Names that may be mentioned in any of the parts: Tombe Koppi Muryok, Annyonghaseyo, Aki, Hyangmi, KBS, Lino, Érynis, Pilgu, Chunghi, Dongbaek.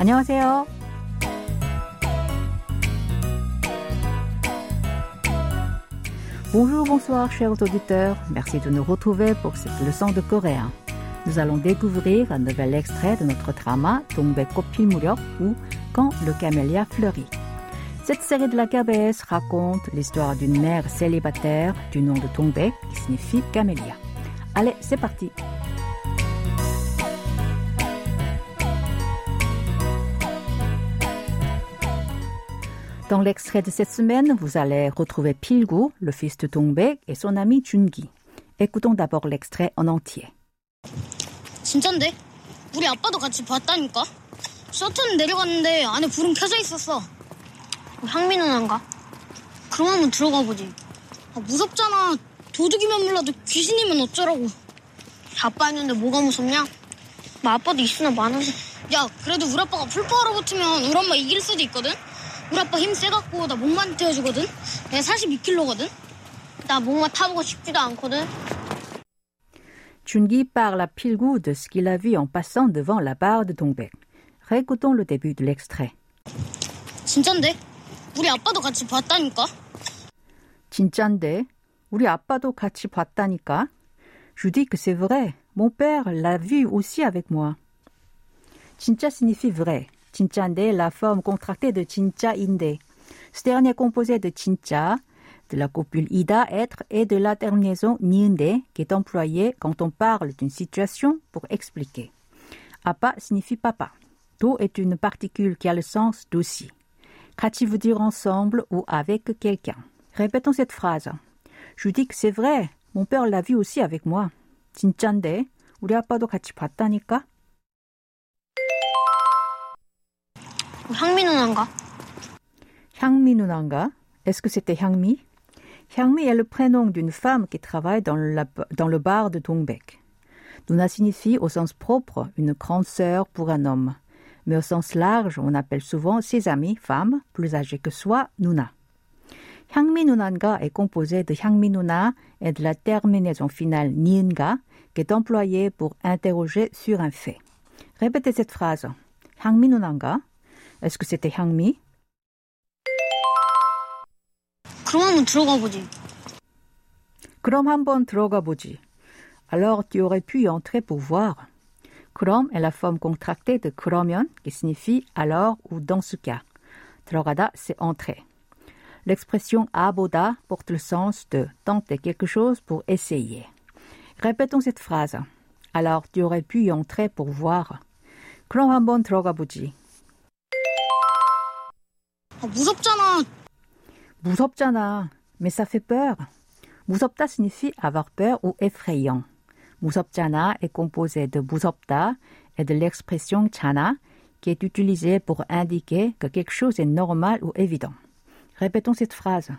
안녕하세요. Bonjour, bonsoir, chers auditeurs. Merci de nous retrouver pour cette leçon de coréen. Nous allons découvrir un nouvel extrait de notre drama Tombe Koppi Muryok ou Quand le camélia fleurit. Cette série de la KBS raconte l'histoire d'une mère célibataire du nom de Dongbaek qui signifie camélia. Allez, c'est parti. Dans l'extrait de cette semaine, vous allez retrouver Pilgu, le fils de Dongbaek, et son ami Chunghi. Écoutons d'abord l'extrait en entier. 진짠데? 우리 아빠도 같이 봤다니까? 셔터는 내려갔는데 안에 불은 켜져 있었어. 향미 누나인가? 그럼 한번 들어가 보지. 아, 무섭잖아. 도둑이면 몰라도 귀신이면 어쩌라고. 아빠 있는데 뭐가 무섭냐? 막 아빠도 있으나 많아서. 야, 그래도 우리 아빠가 풀파워로 붙으면 우리 엄마 이길 수도 있거든? 우리 아빠 힘 세갖고 나 목만 떼어주거든? 내가 42kg거든? 나 목만 타보고 싶지도 않거든? Chunghi parle à Pilgu de ce qu'il a vu en passant devant la barre de Dongbaek. Récoutons le début de l'extrait. 진짠데? 우리 아빠도 같이 봤다니까? 진짠데? 우리 아빠도 같이 봤다니까? Je dis que c'est vrai. Mon père l'a vu aussi avec moi. 진짜 signifie vrai. Chinchande, la forme contractée de chincha inde. Ce dernier est composé de chincha, de la copule ida, être, et de la terminaison ninde, qui est employée quand on parle d'une situation pour expliquer. Appa signifie papa. To est une particule qui a le sens d'aussi. Kachi veut dire ensemble ou avec quelqu'un. Répétons cette phrase. Je dis que c'est vrai, mon père l'a vu aussi avec moi. Chinchande, 우리 아빠도 같이 봤다니까? Hyangmi 누나인가? Est-ce que c'était Hyangmi? Hyangmi est le prénom d'une femme qui travaille dans le bar de Dongbaek. Nuna signifie au sens propre une grande sœur pour un homme. Mais au sens large, on appelle souvent ses amies, femmes, plus âgées que soi, Nuna. Hyangmi 누나인가 est composé de Hyangmi 누나 et de la terminaison finale Ninga qui est employée pour interroger sur un fait. Répétez cette phrase. Hyangmi 누나인가? Est-ce que c'était Hyangmi? 그럼 한번 들어가 보지. Alors tu aurais pu y entrer pour voir. 그럼 est la forme contractée de 그러면 qui signifie alors ou dans ce cas. 들어가다 c'est entrer. L'expression aboda porte le sens de tenter quelque chose pour essayer. Répétons cette phrase. Alors tu aurais pu y entrer pour voir. 그럼 한번 들어가 보지. 무섭잖아, mais ça fait peur. 무섭다 signifie avoir peur ou effrayant. 무섭잖아 est composé de 무섭다 et de l'expression 잖아 qui est utilisée pour indiquer que quelque chose est normal ou évident. Répétons cette phrase.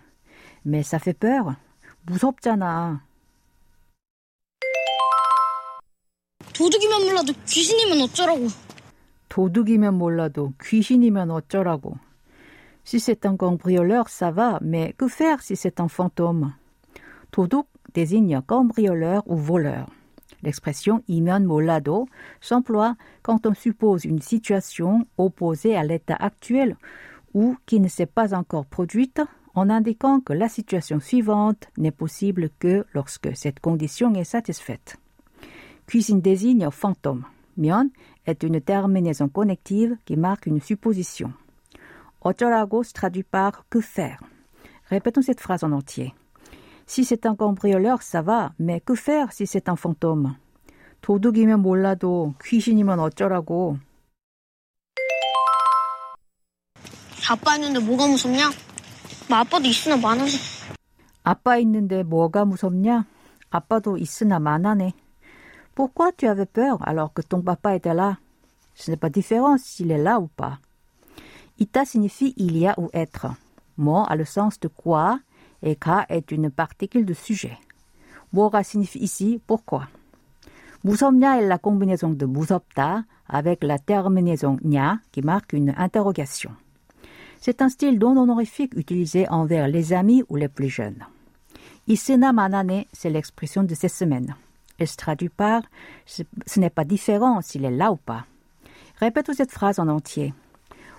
Mais ça fait peur. 무섭잖아. 도둑이면 몰라도 귀신이면 어쩌라고. 도둑이면 몰라도 귀신이면 어쩌라고. Si c'est un cambrioleur, ça va, mais que faire si c'est un fantôme? 도둑 désigne cambrioleur ou voleur. L'expression 이면 몰라도 s'emploie quand on suppose une situation opposée à l'état actuel ou qui ne s'est pas encore produite, en indiquant que la situation suivante n'est possible que lorsque cette condition est satisfaite. 귀신 désigne fantôme. 면 est une terminaison connective qui marque une supposition. 어쩌라고 se traduit par que faire. Répétons cette phrase en entier. Si c'est un cambrioleur, ça va, mais que faire si c'est un fantôme? 도둑이면 몰라도 귀신이면 어쩌라고. 아빠 있는데 뭐가 무섭냐? 아빠도 있으나 마나네. 아빠 있는데 뭐가 무섭냐? 아빠도 있으나 마나네. Pourquoi tu avais peur alors que ton papa était là? Ce n'est pas différent s'il est là ou pas. Ita signifie il y a ou être. Mo a le sens de quoi et ka est une particule de sujet. Mora signifie ici pourquoi. 무섭냐 est la combinaison de 무섭다 avec la terminaison 냐 qui marque une interrogation. C'est un style non honorifique utilisé envers les amis ou les plus jeunes. Isena manane, c'est l'expression de cette semaine. Elle se traduit par ce n'est pas différent s'il est là ou pas. Répète cette phrase en entier.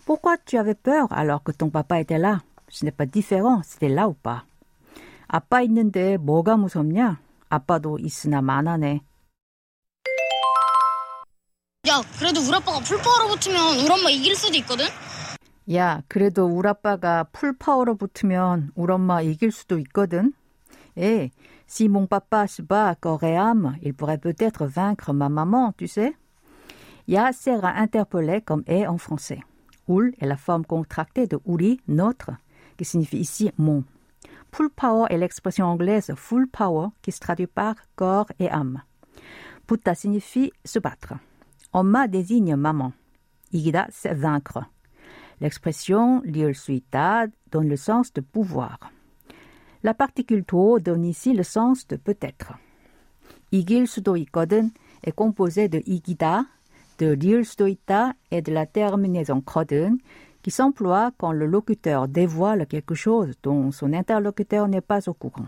Pourquoi tu avais peur alors que ton papa était là? Ce n'est pas différent, c'était là ou pas? 아빠 있는데 뭐가 무섭냐? 아빠도 있으나 만하네. 야, 그래도 우리 아빠가 풀파워로 붙으면 우리 엄마 이길 수도 있거든? 야, 그래도 우리 아빠가 풀파워로 붙으면 우리 엄마 이길 수도 있거든? Eh, si mon papa se bat à corps et âme, il pourrait peut-être vaincre ma maman, tu sais? Ya sert à interpeller comme est en français. Ul est la forme contractée de uri, notre, qui signifie ici mon. Full power est l'expression anglaise full power qui se traduit par corps et âme. Putta signifie se battre. Oma désigne maman. Igida, c'est vaincre. L'expression liul suitad donne le sens de pouvoir. La particule to donne ici le sens de peut-être. Igil sudo ikoden est composé de igida, de liul sudo ita et de la terminaison koden qui s'emploie quand le locuteur dévoile quelque chose dont son interlocuteur n'est pas au courant.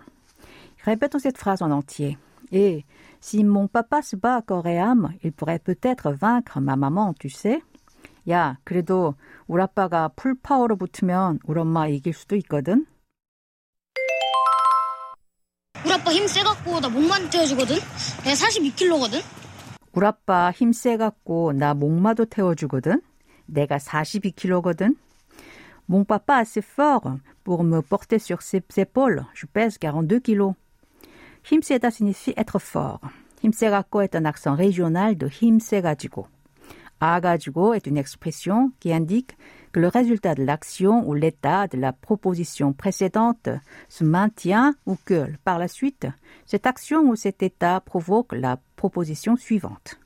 Répétons cette phrase en entier. Et si mon papa se bat à corps et âme, il pourrait peut-être vaincre ma maman, tu sais? 야, 그래도 우리 아빠가 풀파워로 붙으면 우리 엄마 이길 수도 있거든? 우리 아빠 힘 세 갖고 나 목만 떼어주거든? 내가 42kg거든? 우리 아빠 힘 세 갖고 나 목마도 태워주거든? 내가 42kg거든. Mon papa assez fort pour me porter sur ses épaules. Je pèse 42 kilos. 힘세다 signifie être fort. 힘세갖고 est un accent régional de 힘세가지고. 아가지고 est une expression qui indique que le résultat de l'action ou l'état de la proposition précédente se maintient ou que, par la suite, cette action ou cet état provoque la proposition suivante.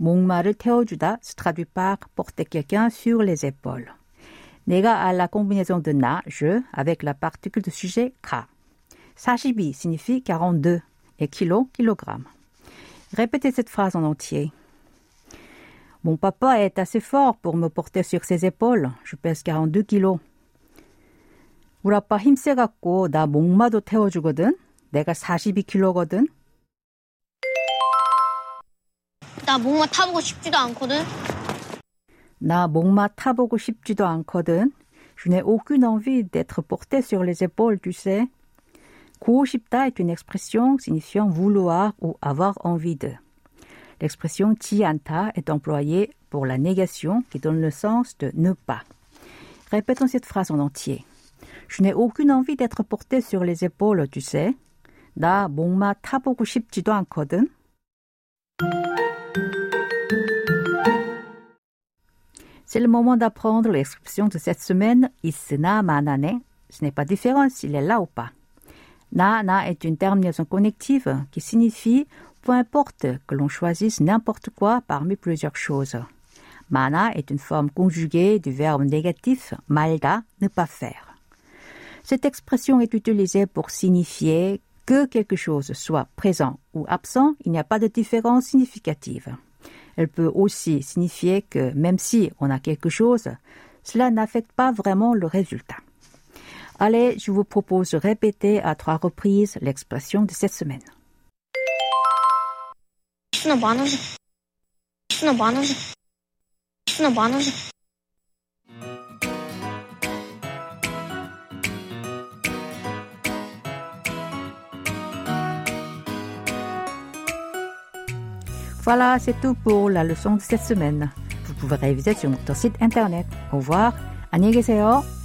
목마를 태워주다 se traduit par porter quelqu'un sur les épaules. 내가 a la combinaison de na, je, avec la particule de sujet ka. 42 signifie 42 et kilo, kilogramme. Répétez cette phrase en entier. Mon papa est assez fort pour me porter sur ses épaules. Je pèse 42 kilos. 우리 아빠 힘세 갖고 나 목마도 태워주거든. 내가 42 킬로거든. 나 목마 타보고 싶지도 않거든. 나 목마 타보고 싶지도 않거든. Je n'ai aucune envie d'être porté sur les épaules, tu sais. 고싶다 est une expression signifiant vouloir ou avoir envie de. L'expression 지않다 est employée pour la négation qui donne le sens de ne pas. Répétons cette phrase en entier. Je n'ai aucune envie d'être porté sur les épaules, tu sais. 나 목마 타보고 싶지도 않거든. C'est le moment d'apprendre l'expression de cette semaine, isna manane. Ce n'est pas différent s'il est là ou pas. Na na est une terminaison connective qui signifie peu importe que l'on choisisse n'importe quoi parmi plusieurs choses. Mana est une forme conjuguée du verbe négatif malda, ne pas faire. Cette expression est utilisée pour signifier que quelque chose soit présent ou absent, il n'y a pas de différence significative. Elle peut aussi signifier que même si on a quelque chose, cela n'affecte pas vraiment le résultat. Allez, je vous propose de répéter à 3 reprises l'expression de cette semaine. Voilà, c'est tout pour la leçon de cette semaine. Vous pouvez réviser sur notre site internet. Au revoir. 안녕히 계세요.